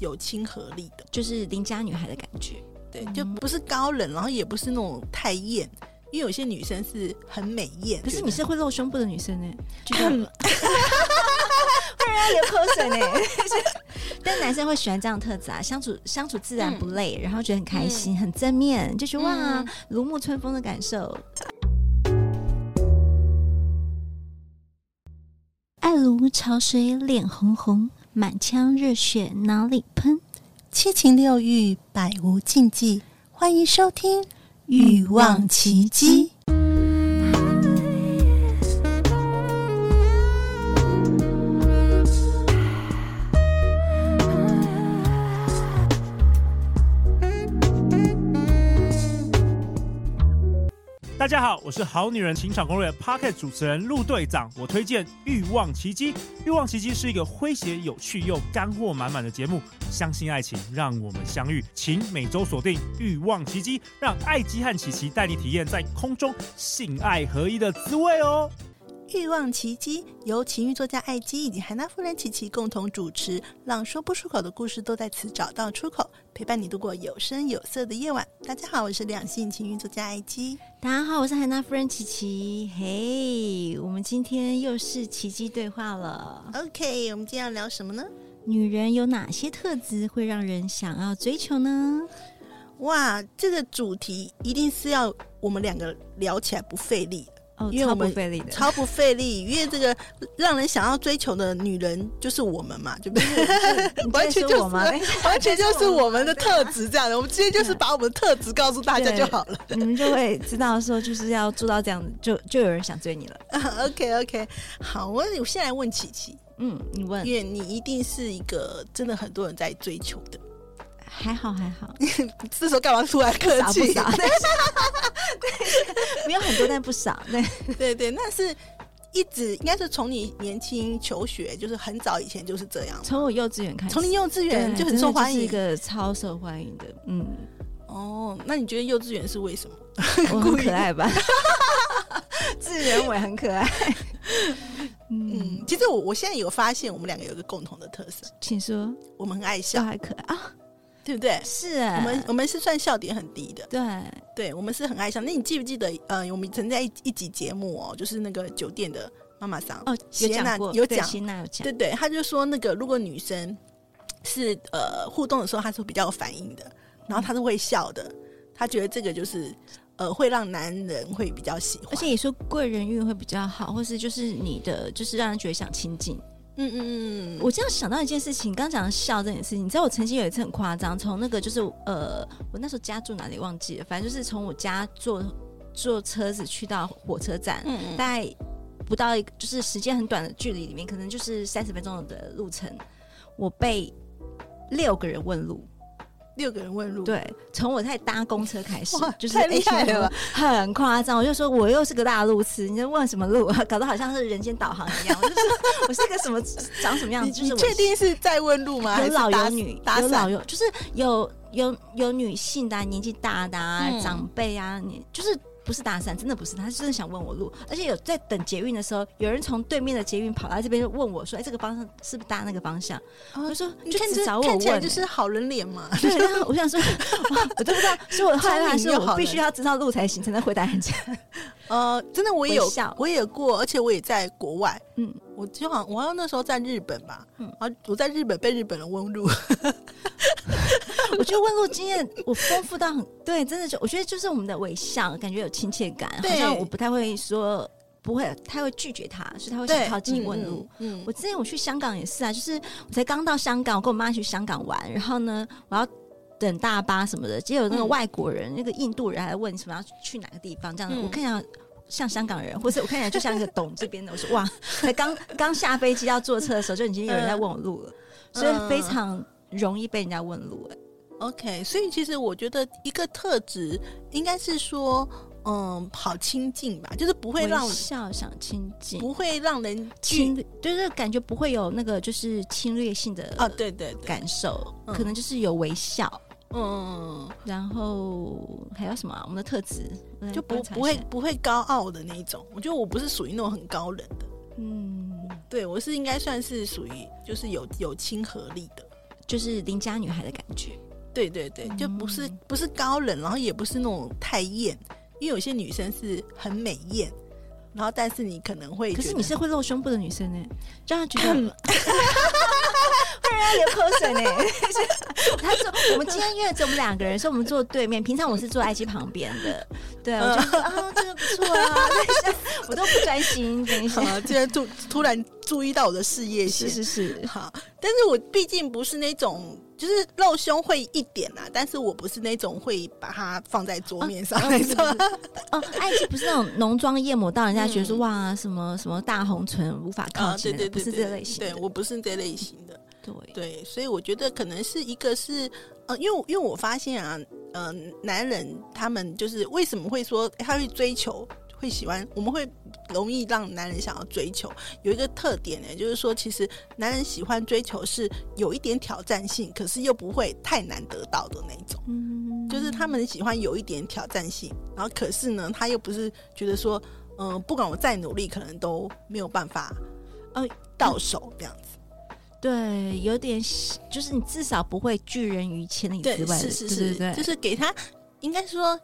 有亲和力的，就是邻家女孩的感觉。对，就不是高冷，然后也不是那种太艳，因为有些女生是很美艳。可是你是会露胸部的女生呢，会让流口水呢。但男生会喜欢这样的特质啊，相处自然不累，然后觉得很开心，很正面，就觉得哇，如沐春风的感受。爱如潮水，脸红红，满腔热血哪里喷？七情六欲，百无禁忌。欢迎收听《欲望奇迹》。大家好，我是好女人情场攻略 Podcast 主持人陆队长，我推荐《欲望奇迹》。《欲望奇迹》是一个诙谐有趣又干货满满的节目，相信爱情，让我们相遇。请每周锁定《欲望奇迹》，让艾姬和琪琪带你体验在空中性爱合一的滋味哦。《欲望奇迹》由情欲作家艾姬以及海娜夫人琪琪共同主持，让说不出口的故事都在此找到出口，陪伴你度过有声有色的夜晚。大家好，我是两性情欲作家艾姬。大家好，我是海娜夫人琪琪。嘿、hey, 我们今天又是奇迹对话了。 OK， 我们今天要聊什么呢？女人有哪些特质会让人想要追求呢？哇，这个主题一定是要我们两个聊起来不费力哦，因为我们超不费力的，因为这个让人想要追求的女人就是我们嘛，对不对？完全就是我们，完全就是我们的特质这样的。我们今天就是把我们的特质告诉大家就好了，你们就会知道说就是要做到这样，就有人想追你了。OK， 好，我现在问琪琪，你问，因为你一定是一个真的很多人在追求的。还好，这时候干嘛突然客气？不少没有很多，但不少。对，那是一直应该是从你年轻求学，就是很早以前就是这样。从我幼稚园开始，从你幼稚园就很受欢迎，是一个超受欢迎的。嗯，哦，那你觉得幼稚园是为什么？我很可爱吧？自认为很可爱。其实我现在有发现，我们两个有一个共同的特色，请说，我们很爱笑，还可爱啊。对不对？是、欸，我们是算笑点很低的。对，我们是很爱笑。那你记不记得？我们曾在一集节目哦，就是那个酒店的妈妈桑哦，有讲过，有讲，对，他就说那个如果女生是互动的时候，她是比较有反应的，然后她是会笑的，她觉得这个就是会让男人会比较喜欢，而且也说贵人运会比较好，或是就是你的就是让人觉得想亲近。我这样想到一件事情，刚讲笑这件事情，你知道我曾经有一次很夸张，从那个就是我那时候家住哪里忘记了，反正就是从我家坐车子去到火车站，大概不到一个就是时间很短的距离里面，可能就是30分钟的路程，我被6个人问路。对，从我在搭公车开始，就是太厉害了吧，很夸张。我就说我又是个大路痴，你在问什么路啊？搞得好像是人间导航一样。我是个什么长什么样子？就是确定是在问路吗？有老有女，有老有就是有女性的、年纪大的、长辈啊，就是不是搭讪，真的不是，他真的想问我路。而且有在等捷运的时候，有人从对面的捷运跑来这边问我说：“哎，这个方向是不是搭那个方向？”我说：“就只找我问。”看起来就是好人脸嘛。对，然后我想说，我都不知道，所以我害怕，是我必须要知道路才行，才能回答人家。真的我也有过，而且我也在国外。我就好像那时候在日本吧，然后我在日本被日本人问路。我觉得问路经验我丰富到很对，真的我觉得就是我们的微笑，感觉有亲切感，好像我不太会说不会，他会拒绝他，所以他会想靠近问路。我之前去香港也是啊，就是我才刚到香港，我跟我妈去香港玩，然后呢我要等大巴什么的，结果那个外国人、那个印度人还问什么要去哪个地方这样子，我看到像香港人，或者我看起来就像一个懂这边的。我说哇，才刚下飞机要坐车的时候，就已经有人在问我路了，所以非常容易被人家问路。OK， 所以其实我觉得一个特质应该是说，好亲近吧，就是不会让微笑想亲近，不会让人就是感觉不会有那个就是侵略性的啊，对感受，可能就是有微笑。然后还有什么、我们的特质就不会高傲的那一种。我觉得我不是属于那种很高冷的，对，我是应该算是属于就是有亲和力的，就是邻家女孩的感觉。对对对，就不是高冷，然后也不是那种太艳，因为有些女生是很美艳，然后但是你可能会，可是你是会露胸部的女生呢、欸，让她觉得会让她流口水呢、欸。他说我们今天因为只有我们两个人，所以我们坐对面，平常我是坐 IG 旁边的，对我就说啊，这个不错啊，我都不专心，等一下今天突然注意到我的事业线，是是是，好，但是我毕竟不是那种。就是露胸会一点啦、啊，但是我不是那种会把它放在桌面上那种。哦，IG 不是那种浓妆艳抹到人家觉得说、哇什么什么大红唇无法靠近、对对对对，不是这类型的。对，我不是这类型的。对对，所以我觉得可能是一个是因为我发现啊，男人他们就是为什么会说他会追求。会喜欢，我们会容易让男人想要追求，有一个特点呢、欸，就是说其实男人喜欢追求是有一点挑战性，可是又不会太难得到的那种、就是他们喜欢有一点挑战性，然后可是呢他又不是觉得说不管我再努力可能都没有办法到手这样子。对，有点就是你至少不会拒人于千里之外的。对，是是是，对对对，就是给他应该说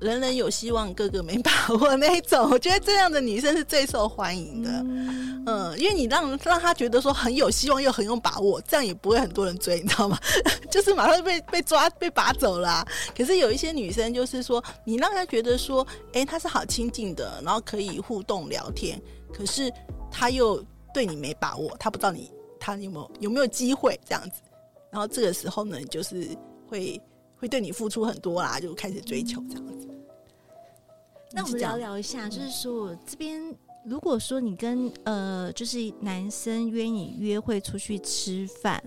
人人有希望，个个没把握那一种，我觉得这样的女生是最受欢迎的。因为你让她觉得说很有希望又很有把握，这样也不会很多人追，你知道吗？就是马上被抓被拔走啦、啊。可是有一些女生就是说，你让她觉得说，哎、欸，她是好亲近的，然后可以互动聊天，可是她又对你没把握，她不知道她有没有机会这样子。然后这个时候呢，就是会对你付出很多啦，就开始追求这样子。那我们聊聊一下，就是说这边如果说你跟就是男生约你约会出去吃饭，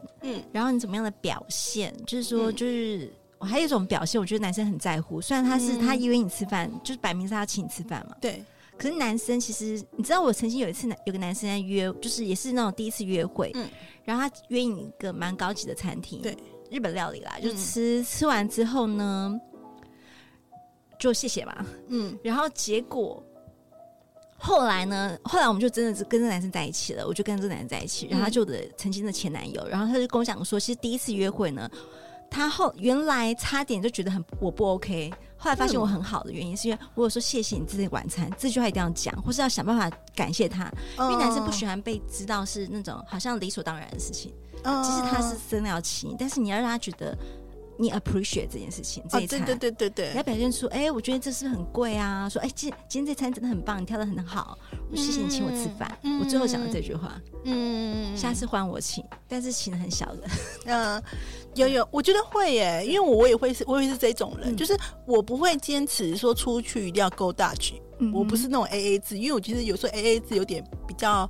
然后你怎么样的表现？就是说，就是我还有一种表现，我觉得男生很在乎。虽然他约你吃饭，就是摆明是他请你吃饭嘛。对。可是男生其实，你知道我曾经有一次有个男生在约，就是也是那种第一次约会，然后他约你一个蛮高级的餐厅，对。日本料理啦，就吃完之后呢，就谢谢吧。然后结果后来我们就真的是跟这男生在一起了，我就跟这男生在一起，然后他就我的曾经的前男友，然后他就跟我讲说，其实第一次约会呢，他原来差点就觉得我不 OK， 后来发现我很好的原因是因为我有说谢谢你这晚餐，这句话一定要讲，或是要想办法感谢他，因为男生不喜欢被知道是那种好像理所当然的事情。其实他是真的要请你，但是你要让他觉得你 appreciate 这件事情，这一餐，对对对对对，你要表现出，哎，我觉得这是很贵啊，说，哎，今天这餐真的很棒，你跳得很好，我谢谢你请我吃饭，我最后讲了这句话，下次换我请，但是请的很小的，有，我觉得会耶，因为我也会是这种人，就是我不会坚持说出去一定要go Dutch。我不是那种 AA 制，因为我其实有时候 AA 制有点比较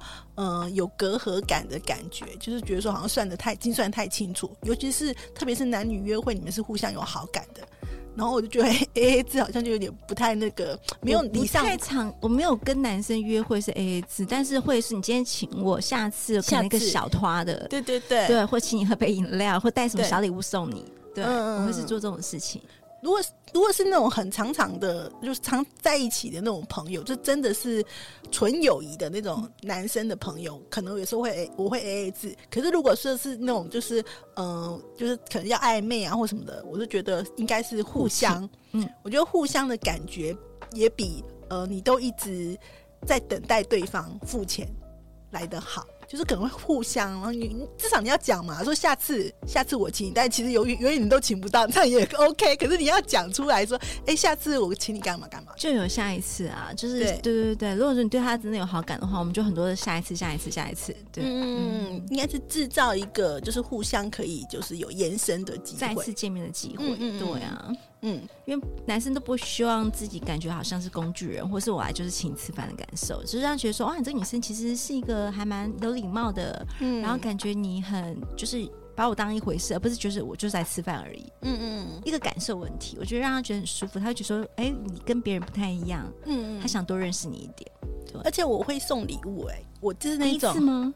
有隔阂感的感觉，就是觉得说好像精算太清楚，尤其是特别是男女约会，你们是互相有好感的，然后我就觉得 AA 制好像就有点不太那个，没有理上。我没有跟男生约会是 AA 制，但是会是你今天请我，下次可能一个小拖的，对对对对，或请你喝杯饮料，或带什么小礼物送你，对，我会是做这种事情。如果是那种很常的，就是常在一起的那种朋友，就真的是纯友谊的那种男生的朋友，可能有时候我会 AA 制。可是如果说是那种就是就是可能要暧昧啊或什么的，我就觉得应该是互相，我觉得互相的感觉也比你都一直在等待对方付钱来得好。就是可能会互相，然后你至少你要讲嘛，说下次我请你，但其实由于你都请不到，那也 OK。可是你要讲出来说，哎，下次我请你干嘛干嘛，就有下一次啊，就是对。如果说你对他真的有好感的话，我们就很多的下一次，对，应该是制造一个就是互相可以就是有延伸的机会，再次见面的机会，对啊。因为男生都不希望自己感觉好像是工具人，或是我来就是请吃饭的感受，就是让觉得说，哇，你这个女生其实是一个还蛮有礼貌的，然后感觉你很就是把我当一回事，而不是就是我就是来吃饭而已，一个感受问题，我觉得让他觉得很舒服，他会觉得说，哎，你跟别人不太一样，他想多认识你一点，而且我会送礼物，我就是那一种，第一次吗？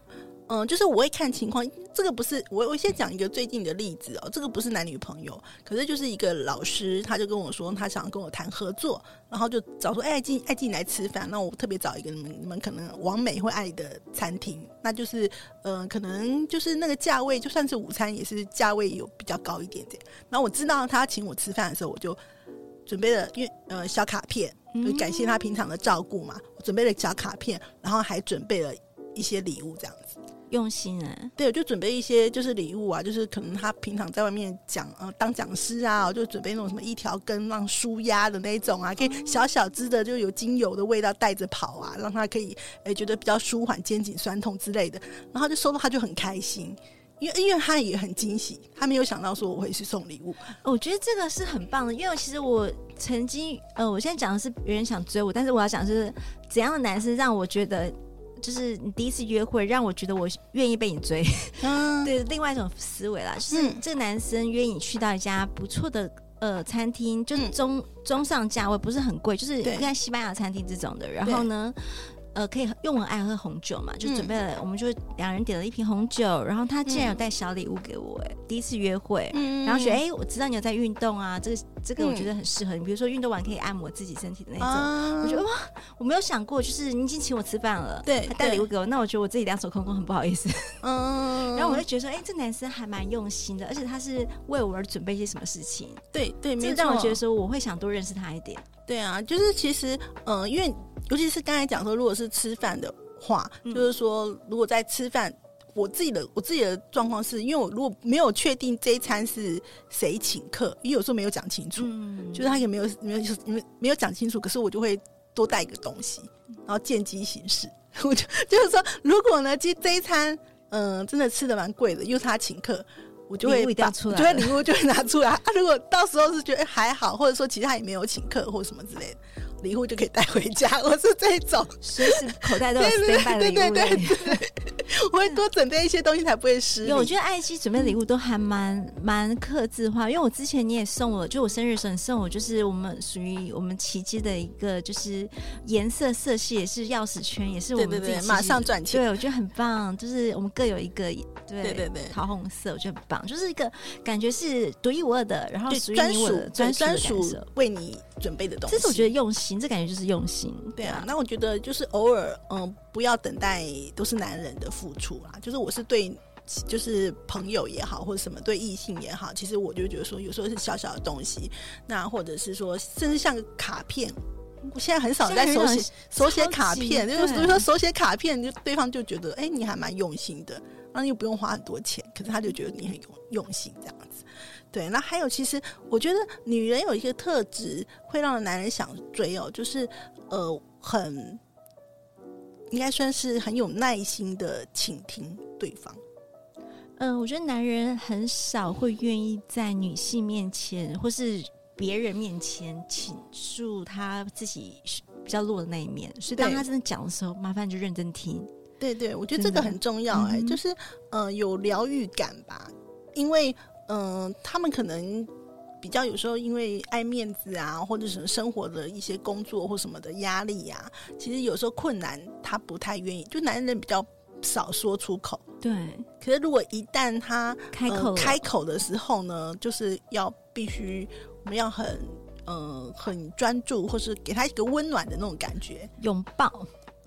就是我会看情况，这个不是我先讲一个最近的例子哦，这个不是男女朋友，可是就是一个老师，他就跟我说他想跟我谈合作，然后就找说爱静来吃饭，那我特别找一个你们可能网美会爱的餐厅，那就是可能就是那个价位，就算是午餐也是价位有比较高一点点。然后我知道他请我吃饭的时候，我就准备了因为小卡片，就感谢他平常的照顾嘛，我准备了小卡片，然后还准备了一些礼物这样子。用心啊，对，我就准备一些就是礼物啊，就是可能他平常在外面当讲师啊，我就准备那种什么一条根让舒压的那种啊，可以小小只的就有精油的味道带着跑啊，让他可以觉得比较舒缓肩颈酸痛之类的，然后就收到他就很开心，因为他也很惊喜，他没有想到说我会去送礼物。我觉得这个是很棒的，因为其实我曾经我现在讲的是有人想追我，但是我要讲是怎样的男生让我觉得就是你第一次约会让我觉得我愿意被你追对，另外一种思维啦，就是这个男生约你去到一家不错的餐厅，就是中上价位，不是很贵，就是像西班牙餐厅这种的，然后呢可以用我爱喝红酒嘛，就准备了我们就两人点了一瓶红酒，然后他竟然有带小礼物给我第一次约会，然后觉得我知道你有在运动啊，这个我觉得很适合你，比如说运动完可以按摩自己身体的那种我觉得哇，我没有想过就是你已经请我吃饭了，对，他带礼物给我，那我觉得我自己两手空空很不好意思然后我就觉得说这男生还蛮用心的，而且他是为我而准备一些什么事情，对对，这让我觉得说我会想多认识他一点。对啊，就是其实因为尤其是刚才讲说如果是吃饭的话就是说如果在吃饭，我自己的状况是因为我如果没有确定这一餐是谁请客，因为有时候没有讲清楚就是他也没有讲清楚，可是我就会多带一个东西然后见机行事我就是说如果呢这一餐真的吃的蛮贵的，因为他请客，我就会礼物就会拿出来啊，如果到时候是觉得还好，或者说其他也没有请客或什么之类的，礼物就可以带回家，我是这种随时口袋都有 standby 的礼物对我会多准备一些东西才不会失礼。我觉得爱妻准备礼物都还蛮客制化，因为我之前你也送我，就我生日的时候你送我就是我们属于我们奇迹的一个就是颜色色系，也是钥匙圈，也是我们自己对马上赚钱，对，我觉得很棒，就是我们各有一个 对桃红色，我觉得很棒，就是一个感觉是独一无二的，然后属于你我的专属为你准备的东西，这是我觉得用心，这感觉就是用心。对啊，那我觉得就是偶尔不要等待都是男人的付出啦，就是我是对就是朋友也好或者什么对异性也好，其实我就觉得说有时候是小小的东西，那或者是说甚至像个卡片，我现在很少在手写卡片，就是比如说手写卡片就对方就觉得你还蛮用心的，那又不用花很多钱，可是他就觉得你很用心这样子。对，那还有其实我觉得女人有一个特质会让男人想追就是很应该算是很有耐心的倾听对方。我觉得男人很少会愿意在女性面前或是别人面前倾诉他自己比较弱的那一面，所以当他真的讲的时候，麻烦就认真听。对对，我觉得这个很重要就是有疗愈感吧，因为他们可能比较有时候因为爱面子啊，或者是生活的一些工作或什么的压力啊，其实有时候困难他不太愿意，就男人比较少说出口。对，可是如果一旦他开口的时候呢，就是要必须我们要很专注，或是给他一个温暖的那种感觉，拥抱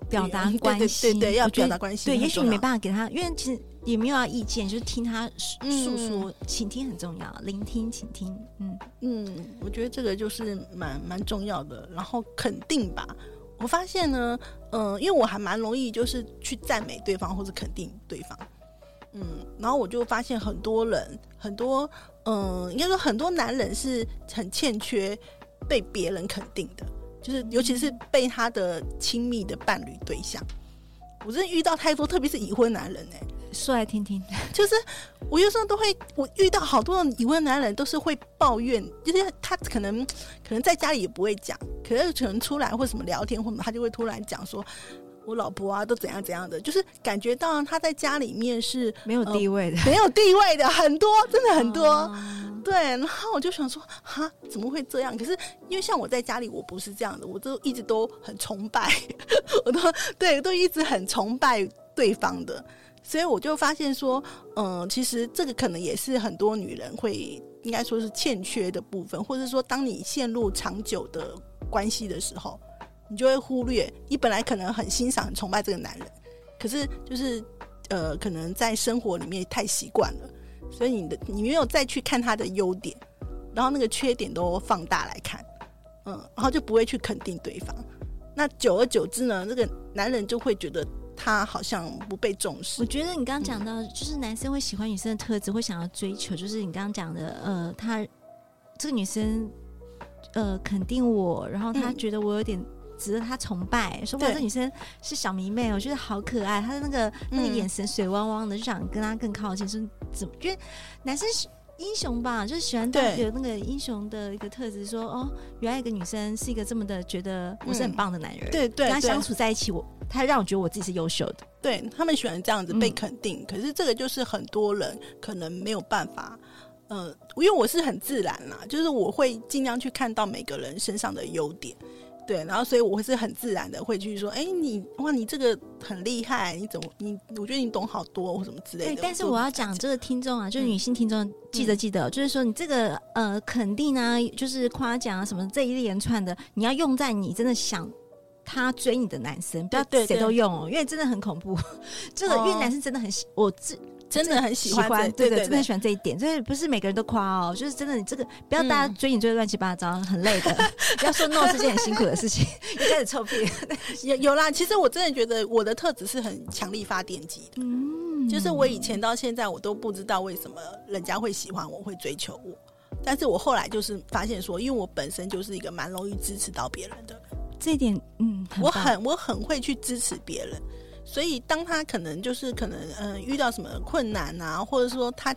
表达关心，对，要表达关心。对，也许你没办法给他，因为其实也没有要意见，就是听他诉说，倾听很重要，聆听、倾听。我觉得这个就是蛮重要的。然后肯定吧，我发现呢，因为我还蛮容易就是去赞美对方或者肯定对方，然后我就发现很多应该说很多男人是很欠缺被别人肯定的。就是尤其是被他的亲密的伴侣对象，我真的遇到太多，特别是已婚男人说来听听。就是我有时候都会，我遇到好多已婚男人都是会抱怨，就是他可能在家里也不会讲，可能出来或什么聊天或什么，他就会突然讲说我老婆啊都怎样怎样的，就是感觉到他在家里面是没有地位的，没有地位的很多，真的很多对，然后我就想说哈，怎么会这样？可是因为像我在家里我不是这样的，我都一直都很崇拜我都一直很崇拜对方的，所以我就发现说其实这个可能也是很多女人会应该说是欠缺的部分，或者说当你陷入长久的关系的时候，你就会忽略你本来可能很欣赏很崇拜这个男人，可是就是可能在生活里面太习惯了，所以你没有再去看他的优点，然后那个缺点都放大来看，然后就不会去肯定对方。那久而久之呢，这个男人就会觉得他好像不被重视。我觉得你刚刚讲到就是男生会喜欢女生的特质，会想要追求，就是你刚刚讲的他这个女生肯定我，然后他觉得我有点值得他崇拜，说哇这女生是小迷妹，我觉得好可爱，她的那个眼神水汪汪的，就想跟她更靠近。说怎么觉得男生是英雄吧，就是喜欢有那个英雄的一个特质，说哦原来一个女生是一个这么的觉得我是很棒的男人，对对，跟她相处在一起她让我觉得我自己是优秀的，对，他们喜欢这样子被肯定。可是这个就是很多人可能没有办法因为我是很自然啦，就是我会尽量去看到每个人身上的优点，对，然后所以我是很自然的会去说，哎，你这个很厉害，你怎么我觉得你懂好多或什么之类的。对，但是我要讲这个听众啊，就是女性听众，记得，就是说你这个肯定啊，就是夸奖啊什么这一连串的，你要用在你真的想他追你的男生，不要谁都用哦，因为真的很恐怖。这个因为男生真的很真的很喜欢，对的，真的很喜欢这一点，所以不是每个人都夸哦，就是真的你这个不要大家追你追乱七八糟，很累的。不要说 no 是件很辛苦的事情，一开始臭屁有啦。其实我真的觉得我的特质是很强力发电机的，就是我以前到现在我都不知道为什么人家会喜欢我，会追求我，但是我后来就是发现说，因为我本身就是一个蛮容易支持到别人的，这一点我很会去支持别人。所以当他可能遇到什么困难啊，或者说他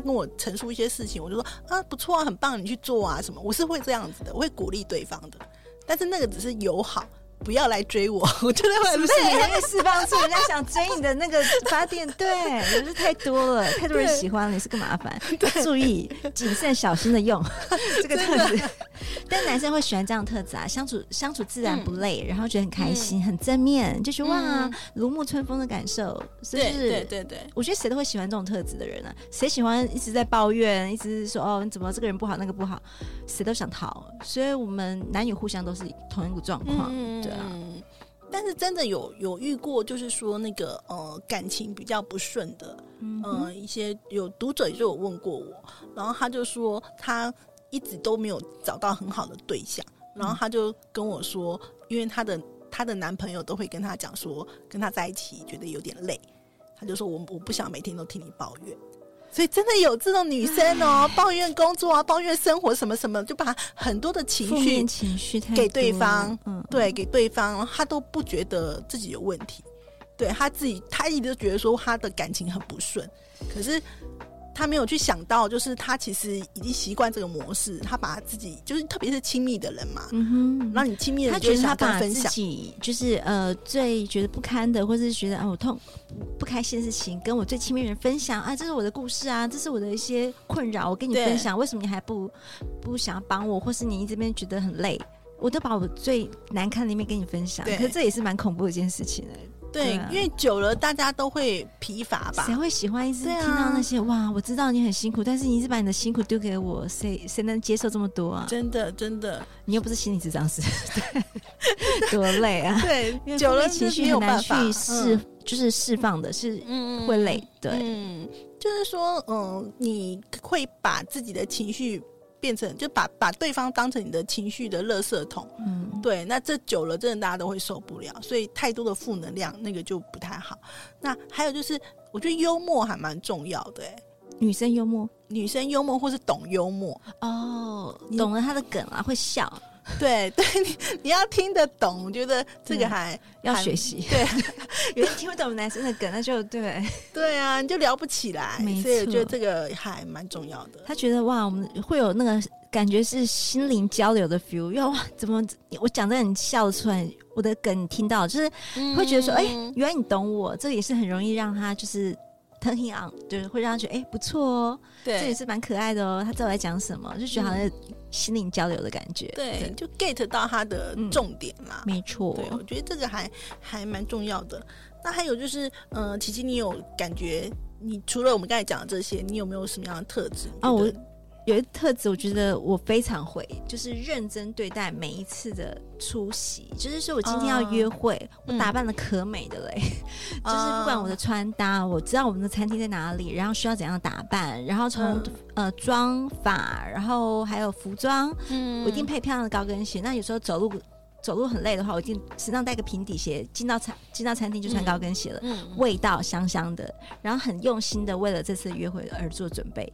跟我陈述一些事情，我就说啊不错啊，很棒，你去做啊什么，我是会这样子的，我会鼓励对方的。但是那个只是友好，不要来追我，我真的很累。是不是你那个释放出人家想追你的那个发电？对，也是太多了，太多人喜欢了，也是个麻烦。注意谨慎小心的用这个特质。但男生会喜欢这样的特质啊，相处自然不累，然后觉得很开心，很正面，就觉得哇如沐春风的感受。是不是？对，我觉得谁都会喜欢这种特质的人啊。谁喜欢一直在抱怨，一直说哦你怎么这个人不好那个不好，谁都想逃。所以我们男女互相都是同一股状况。对啊，但是真的有遇过，就是说那个感情比较不顺的，一些有读者就有问过我，然后他就说他一直都没有找到很好的对象，然后他就跟我说，因为他的男朋友都会跟他讲说，跟他在一起觉得有点累，他就说我不想每天都听你抱怨。所以真的有这种女生哦，抱怨工作啊，抱怨生活什么什么，就把很多的情绪给对方，对，给对方，她都不觉得自己有问题，对，她自己，她一直觉得说她的感情很不顺，可是她没有去想到，就是她其实已经习惯这个模式，她把自己，就是特别是亲密的人嘛，让你亲密的人就想跟分享，她觉得她把自己就是最觉得不堪的，或是觉得啊我痛。不开心的事情跟我最亲密的人分享啊，这是我的故事啊，这是我的一些困扰，我跟你分享，为什么你还不想要帮我，或是你这边觉得很累，我都把我最难看的一面跟你分享。可是这也是蛮恐怖的一件事情的。对，因为久了大家都会疲乏吧，谁会喜欢一直听到那些哇我知道你很辛苦，但是你一直把你的辛苦丢给我，谁能接受这么多啊？真的你又不是心理咨商师多累啊。对，久了情绪很难去就是释放的，是会累。对，就是说你会把自己的情绪变成，就把对方当成你的情绪的垃圾桶，对，那这久了真的大家都会受不了，所以太多的负能量那个就不太好。那还有就是我觉得幽默还蛮重要的，女生幽默或是懂幽默哦，懂了他的梗啊，会笑，对，你要听得懂，我觉得这个还要学习。对，有人听不懂男生的梗，那就对啊，你就聊不起来。所以我觉得这个还蛮重要的。他觉得哇，我们会有那个感觉是心灵交流的 feel， 哇，怎么我讲的你笑出来，我的梗你听到，就是会觉得说，原来你懂我，这也是很容易让他就是。turn him on， 就是会让他觉得不错哦，对，这也是蛮可爱的哦，他知道我在讲什么，就觉得好像心灵交流的感觉，对，就 get 到他的重点啦，没错，对，我觉得这个还蛮重要的。那还有就是琦琦，你有感觉你除了我们刚才讲的这些，你有没有什么样的特质？哦，我有一个特质，我觉得我非常会，就是认真对待每一次的出席。就是说我今天要约会，我打扮得可美的嘞，就是不管我的穿搭，我知道我们的餐厅在哪里，然后需要怎样打扮，然后从妆发，然后还有服装，我一定配漂亮的高跟鞋。那有时候走路很累的话，我一定身上带个平底鞋，进到餐厅就穿高跟鞋了，味道香香的，然后很用心的为了这次约会而做准备。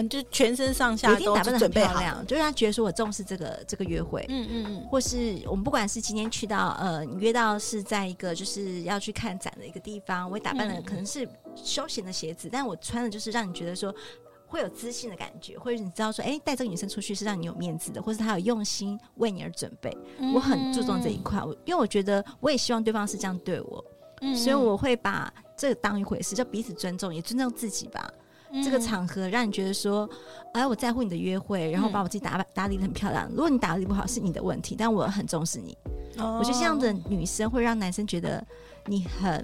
你就全身上下都打扮得很漂亮，就让他觉得说我重视这个约会。或是我们不管是今天去到你约到是在一个就是要去看展的一个地方，我也打扮了可能是休闲的鞋子，但我穿的就是让你觉得说会有自信的感觉，或者你知道说带这个女生出去是让你有面子的，或是她有用心为你而准备。我很注重这一块，因为我觉得我也希望对方是这样对我，所以我会把这个当一回事，就彼此尊重，也尊重自己吧。这个场合让你觉得说我在乎你的约会，然后把我自己打理得很漂亮。如果你打理不好是你的问题，但我很重视你。我觉得这样的女生会让男生觉得你很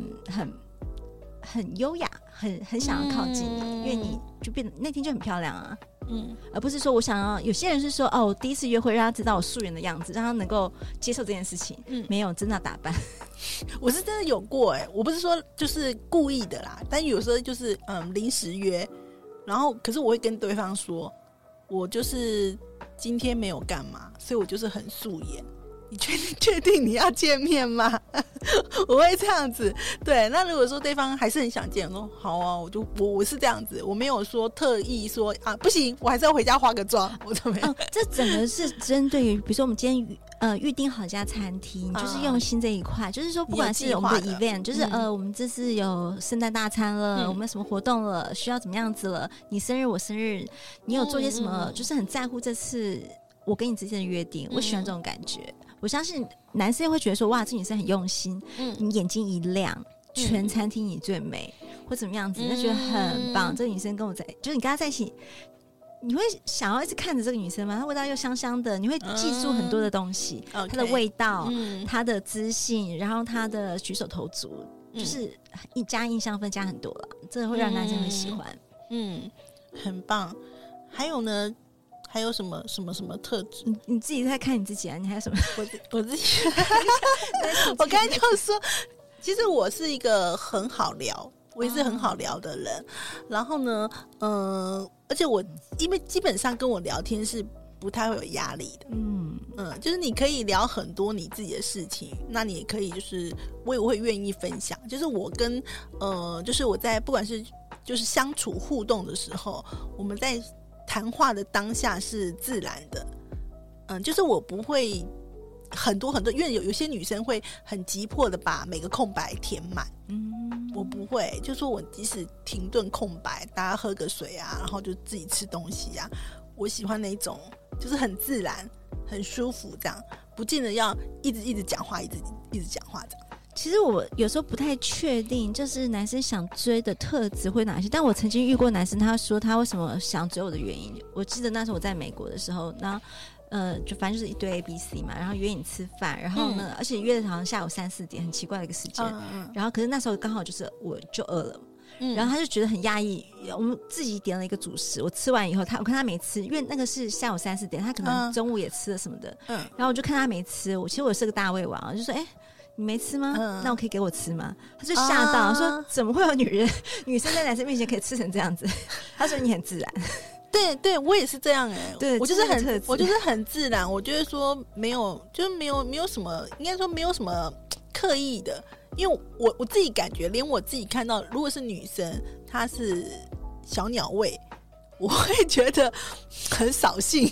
优雅，很想要靠近你，因为你就变得那天就很漂亮啊。而不是说我想要，有些人是说我第一次约会让他知道我素颜的样子，让他能够接受这件事情。没有，真的要打扮。我是真的有过我不是说就是故意的啦，但有时候就是临时约，然后可是我会跟对方说，我就是今天没有干嘛，所以我就是很素颜。你确定你要见面吗？我会这样子。对，那如果说对方还是很想见，我说好啊，我是这样子，我没有说特意说不行，我还是要回家化个妆，我怎么样？这整个是针对于，比如说我们今天预定好一家餐厅，就是用心这一块，就是说不管是我们的 event， 就是我们这次有圣诞大餐了，我们有什么活动了，需要怎么样子了，你生日我生日，你有做些什么，就是很在乎这次我跟你之间的约定。我喜欢这种感觉。我相信男生会觉得说，哇，这女生很用心，你眼睛一亮，全餐厅你最美，或怎么样子，那觉得很棒。这个女生跟我在，就是你跟她在一起，你会想要一直看着这个女生吗？她味道又香香的，你会记住很多的东西，她的味道，她的自信，然后她的举手投足，就是加印象分加很多了，这会让男生很喜欢。很棒。还有呢？还有什么特质？你自己在看你自己啊？你还有什么？我自己，我刚才就说，其实我是一个很好聊，我也是很好聊的人。然后呢，而且我因为基本上跟我聊天是不太会有压力的。就是你可以聊很多你自己的事情，那你也可以就是我也会愿意分享。就是我跟就是我在不管是就是相处互动的时候，我们在谈话的当下是自然的，就是我不会很多，因为有些女生会很急迫的把每个空白填满，我不会，就说我即使停顿空白，大家喝个水啊，然后就自己吃东西啊，我喜欢那种就是很自然、很舒服这样，不见得要一直讲话，一直讲话这样。其实我有时候不太确定，就是男生想追的特质会哪些。但我曾经遇过男生，他说他为什么想追我的原因。我记得那时候我在美国的时候，然后就反正就是一堆 ABC 嘛，然后约你吃饭，然后呢，而且约的好像下午3-4点，很奇怪的一个时间。然后可是那时候刚好就是我就饿了，然后他就觉得很压抑。我们自己点了一个主食，我吃完以后，我看他没吃，因为那个是下午3-4点，他可能中午也吃了什么的。然后我就看他没吃，其实我是个大胃王，我就说你没吃吗？那我可以给我吃吗？他就吓到，说怎么会有女生在男生面前可以吃成这样子？他说你很自然。对，我也是这样对，我就是很自然，我觉得说没有，就是没有什么，应该说没有什么刻意的，因为我自己感觉，连我自己看到，如果是女生，她是小鸟胃。我会觉得很扫兴，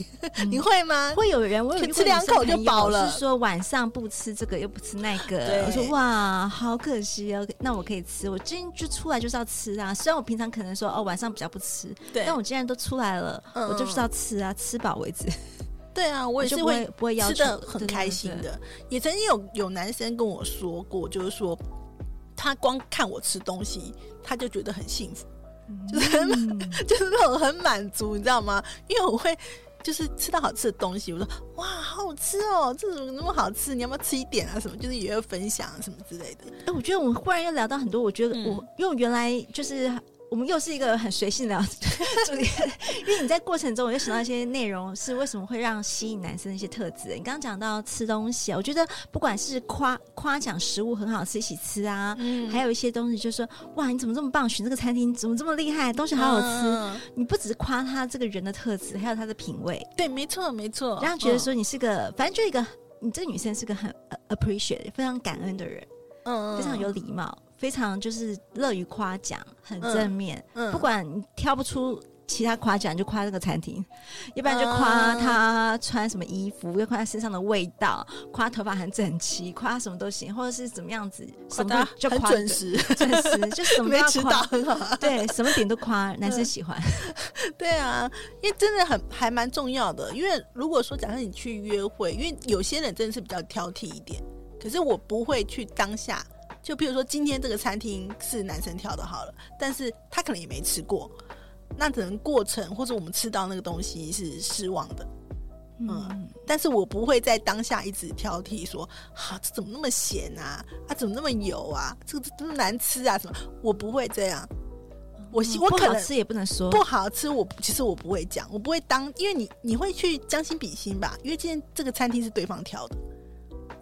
你会吗？会有人，我有吃2口就饱了。是说晚上不吃这个又不吃那个，我说哇，好可惜哦。那我可以吃，我今天就出来就是要吃啊。虽然我平常可能说晚上比较不吃，但我既然都出来了，我就是要吃啊，吃饱为止。对啊，我也是会不会要求吃的很开心的。对，也曾经有男生跟我说过，就是说他光看我吃东西，他就觉得很幸福。就是那种很满足，你知道吗？因为我会就是吃到好吃的东西，我说哇好好吃哦，这怎么那么好吃，你要不要吃一点啊什么，就是也要分享什么之类的。我觉得我们忽然又聊到很多，我觉得我、因为原来就是我们又是一个很随性的主题，因为你在过程中我就想到一些内容是为什么会让吸引男生的一些特质。你刚刚讲到吃东西，我觉得不管是夸奖食物很好吃一起吃啊、还有一些东西就是说哇你怎么这么棒，选这个餐厅怎么这么厉害，东西好好吃、你不只是夸他这个人的特质，还有他的品味。对，没错没错，让他觉得说你是个、反正就一个你这个女生是个很 appreciate 非常感恩的人，非常有礼貌，非常就是乐于夸奖，很正面、不管你挑不出其他夸奖，就夸这个餐厅，要不然就夸他穿什么衣服，要夸他身上的味道，夸头发很整齐，夸什么都行，或者是怎么样子，什么就夸很准时就什么都要夸，没迟到很好，对，什么点都夸，男生喜欢。对啊，因为真的很还蛮重要的，因为如果说假设你去约会，因为有些人真的是比较挑剔一点，可是我不会去当下。就比如说今天这个餐厅是男生挑的好了，但是他可能也没吃过，那可能过程或者我们吃到那个东西是失望的，但是我不会在当下一直挑剔说啊这怎么那么咸啊，啊怎么那么油啊，这个这么难吃啊什么，我不会这样。我可能不好吃也不能说不好吃，我其实我不会讲，我不会当，因为你会去将心比心吧，因为今天这个餐厅是对方挑的，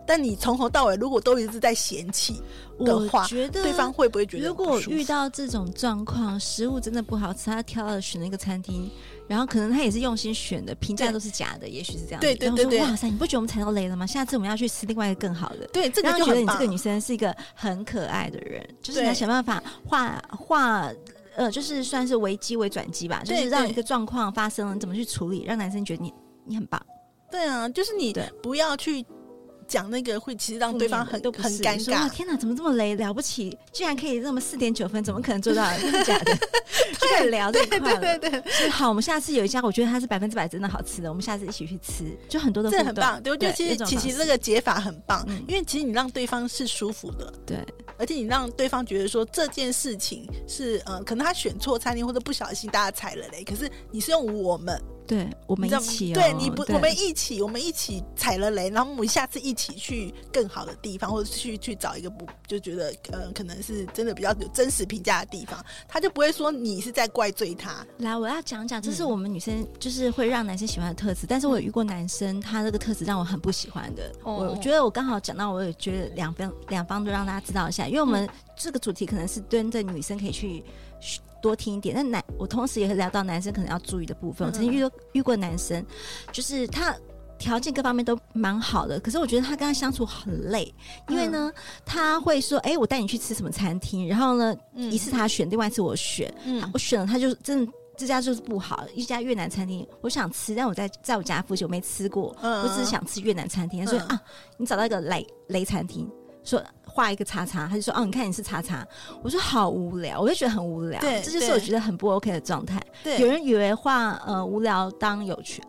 但你从头到尾如果都一直在嫌弃的话，我觉得对方会不会觉得很不舒服？如果遇到这种状况，食物真的不好吃，他挑了选了一个餐厅，然后可能他也是用心选的，评价都是假的，也许是这样。对对对对，哇塞，你不觉得我们踩到雷了吗？下次我们要去吃另外一个更好的。对，这个就很棒。然后觉得你这个女生是一个很可爱的人，就是你要想办法画。就是算是危机为转机吧，就是让一个状况发生了，你怎么去处理，让男生觉得你很棒。对啊，就是你不要去。讲那个会其实让对方很尴尬，天哪怎么这么雷，了不起居然可以这么 4.9 分，怎么可能做到真的假的就可以聊这一块了。对对对对，所以好，我们下次有一家我觉得它是100%真的好吃的，我们下次一起去吃，就很多的互动，这很棒。对，我觉得其实这个解法很棒、因为其实你让对方是舒服的，对，而且你让对方觉得说这件事情是、可能他选错餐厅或者不小心大家踩了雷，可是你是用我们，对，我们一起、对，你不对，我们一起踩了雷，然后我们下次一起去更好的地方，或者去找一个不就觉得、可能是真的比较有真实评价的地方，他就不会说你是在怪罪他。来，我要讲这是我们女生就是会让男生喜欢的特质，但是我有遇过男生他这个特质让我很不喜欢的、我觉得我刚好讲到，我也觉得两方都让大家知道一下，因为我们这个主题可能是对着女生可以去多听一点，但我同时也会聊到男生可能要注意的部分。我曾经遇过男生，就是他条件各方面都蛮好的，可是我觉得他跟他相处很累，因为呢，他会说：“哎、我带你去吃什么餐厅？”然后呢，一次他选，另外一次我选，我选了他就真的。这家就是不好，一家越南餐厅我想吃，但我在我家附近我没吃过，我只是想吃越南餐厅，所以啊，你找到一个雷餐厅，说画一个叉叉，他就说哦，你看你是叉叉，我说好无聊，我就觉得很无聊，这就是我觉得很不 OK 的状态。有人以为画无聊当有趣，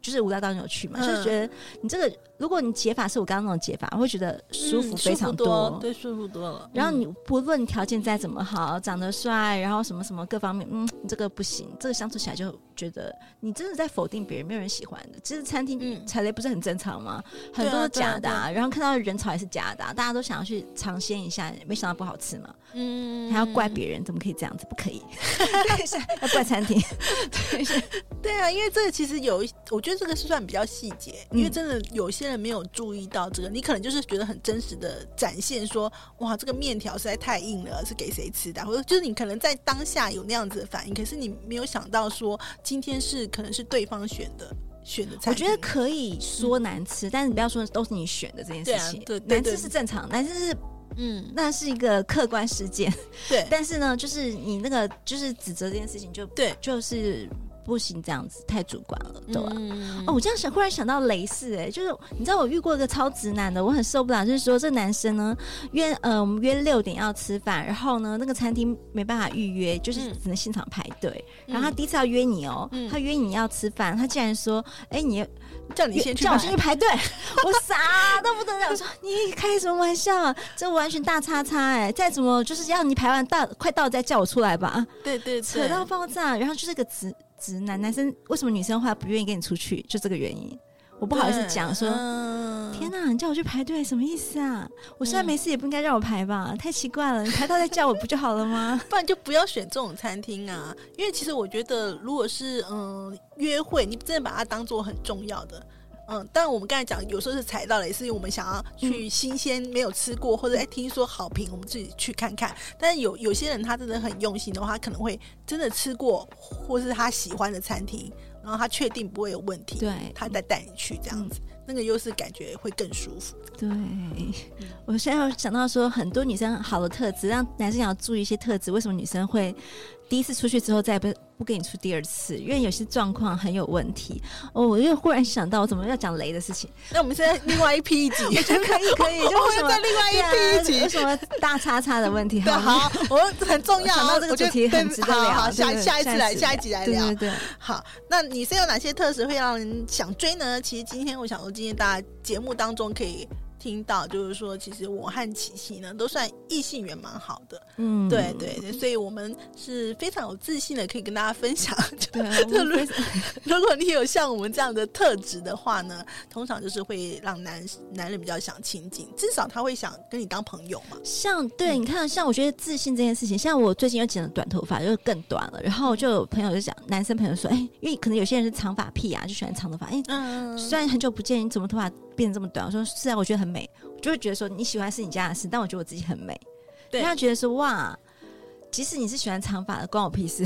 就是无聊当有趣嘛，就是觉得你这个，如果你解法是我刚刚那种解法，我会觉得舒服非常 多，对，舒服多了。然后你不论条件再怎么好，长得帅，然后什么什么各方面，你这个不行，这个相处起来就觉得你真的在否定别人，没有人喜欢的。其实餐厅踩雷不是很正常吗？很多假的、然后看到人潮也是假的、大家都想要去尝鲜一下，没想到不好吃嘛，还要怪别人，怎么可以这样子？不可以，要怪餐厅。对啊，因为这个其实有，我觉得这个是算比较细节，因为真的有些。真的没有注意到这个，你可能就是觉得很真实的展现说，哇，这个面条实在太硬了，是给谁吃的、或者就是你可能在当下有那样子的反应，可是你没有想到说今天是可能是对方选的餐厅。我觉得可以说难吃、但是不要说都是你选的这件事情。对啊，对，难吃是正常，难吃是那是一个客观事件。对，但是呢，就是你那个就是指责这件事情就对，就是。不行，这样子太主观了，对吧、我这样忽然想到雷事，就是你知道我遇过一个超直男的，我很受不了，就是说这男生呢我们约6点要吃饭，然后呢那个餐厅没办法预约，就是只能现场排队、然后他第一次要约你他约你要吃饭，他竟然说你叫我先去排队我傻都不能讲，说你开什么玩笑、这完全大叉叉，再怎么就是要你排完快到再叫我出来吧，对对对，扯到爆炸。然后就是个直男男生为什么女生后来不愿意跟你出去，就这个原因。我不好意思讲说、天哪你叫我去排队什么意思啊，我虽然没事也不应该让我排吧、太奇怪了，你排到再叫我不就好了吗？不然就不要选这种餐厅啊，因为其实我觉得如果是约会，你真的把它当作很重要的，当然我们刚才讲有时候是踩到了，也是因为我们想要去新鲜没有吃过，或者听说好评我们自己去看看，但是有些人他真的很用心的话，他可能会真的吃过或是他喜欢的餐厅，然后他确定不会有问题，对，他再带你去这样子、那个又是感觉会更舒服。对、我现在有想到说很多女生好的特质，让男生要注意一些特质，为什么女生会第一次出去之后再也不跟你出第二次，因为有些状况很有问题。我又忽然想到我怎么要讲雷的事情，那我们现在另外一批一集我觉得可以就我们在另外一批一集、有什么大叉叉的问题对好我很重要，我想到这个主题很值得聊，好下一集来聊对对对。好，那女生有哪些特质会让人想追呢？其实今天大家节目当中可以听到，就是说其实我和琪琪呢都算异性缘蛮好的，对对，所以我们是非常有自信的可以跟大家分享。如果你有像我们这样的特质的话呢，通常就是会让男人比较想亲近，至少他会想跟你当朋友嘛。像对、你看，像我觉得自信这件事情，像我最近又剪了短头发，就更短了，然后就有朋友就讲，男生朋友说，因为可能有些人是长发癖啊，就喜欢长头发，虽然很久不见你怎么头发变得这么短，我说是啊，我觉得很美，我就会觉得说你喜欢是你家的事，但我觉得我自己很美，对他觉得说哇，即使你是喜欢长发的，关我屁事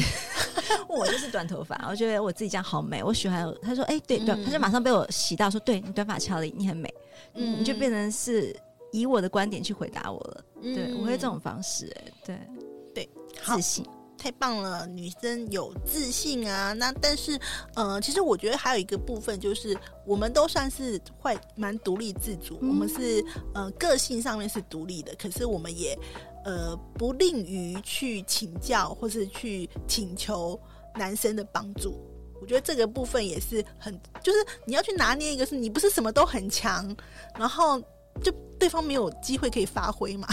我就是短头发，我觉得我自己这样好美，我喜欢。他说对短，他就马上被我洗到说对你短发俏丽，你很美，你就变成是以我的观点去回答我了，对我会这种方式、对自信太棒了，女生有自信啊。那但是其实我觉得还有一个部分，就是我们都算是蛮独立自主，我们是个性上面是独立的，可是我们也不吝于去请教或是去请求男生的帮助。我觉得这个部分也是很，就是你要去拿捏一个，是你不是什么都很强，然后就对方没有机会可以发挥嘛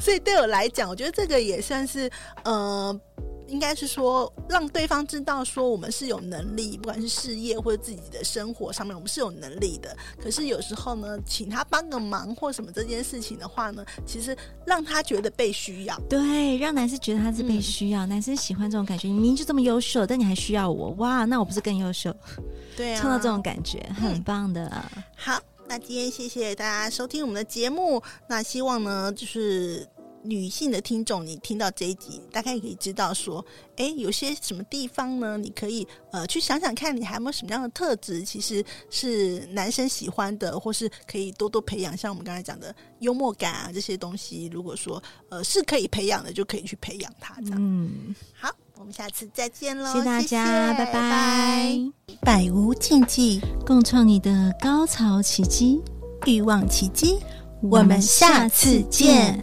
所以对我来讲，我觉得这个也算是应该是说让对方知道说我们是有能力，不管是事业或者自己的生活上面我们是有能力的，可是有时候呢请他帮个忙或什么这件事情的话呢，其实让他觉得被需要，对，让男生觉得他是被需要，男生喜欢这种感觉，你明明就这么优秀但你还需要我，哇那我不是更优秀，对啊，创造这种感觉很棒的、好，那今天谢谢大家收听我们的节目，那希望呢就是女性的听众，你听到这一集大概可以知道说有些什么地方呢你可以去想想看你还有没有什么样的特质其实是男生喜欢的，或是可以多多培养，像我们刚才讲的幽默感啊这些东西，如果说是可以培养的就可以去培养它这样。好，我们下次再见喽！谢谢大家，拜拜！百无禁忌，共创你的高潮奇迹、欲望奇迹。我们下次见。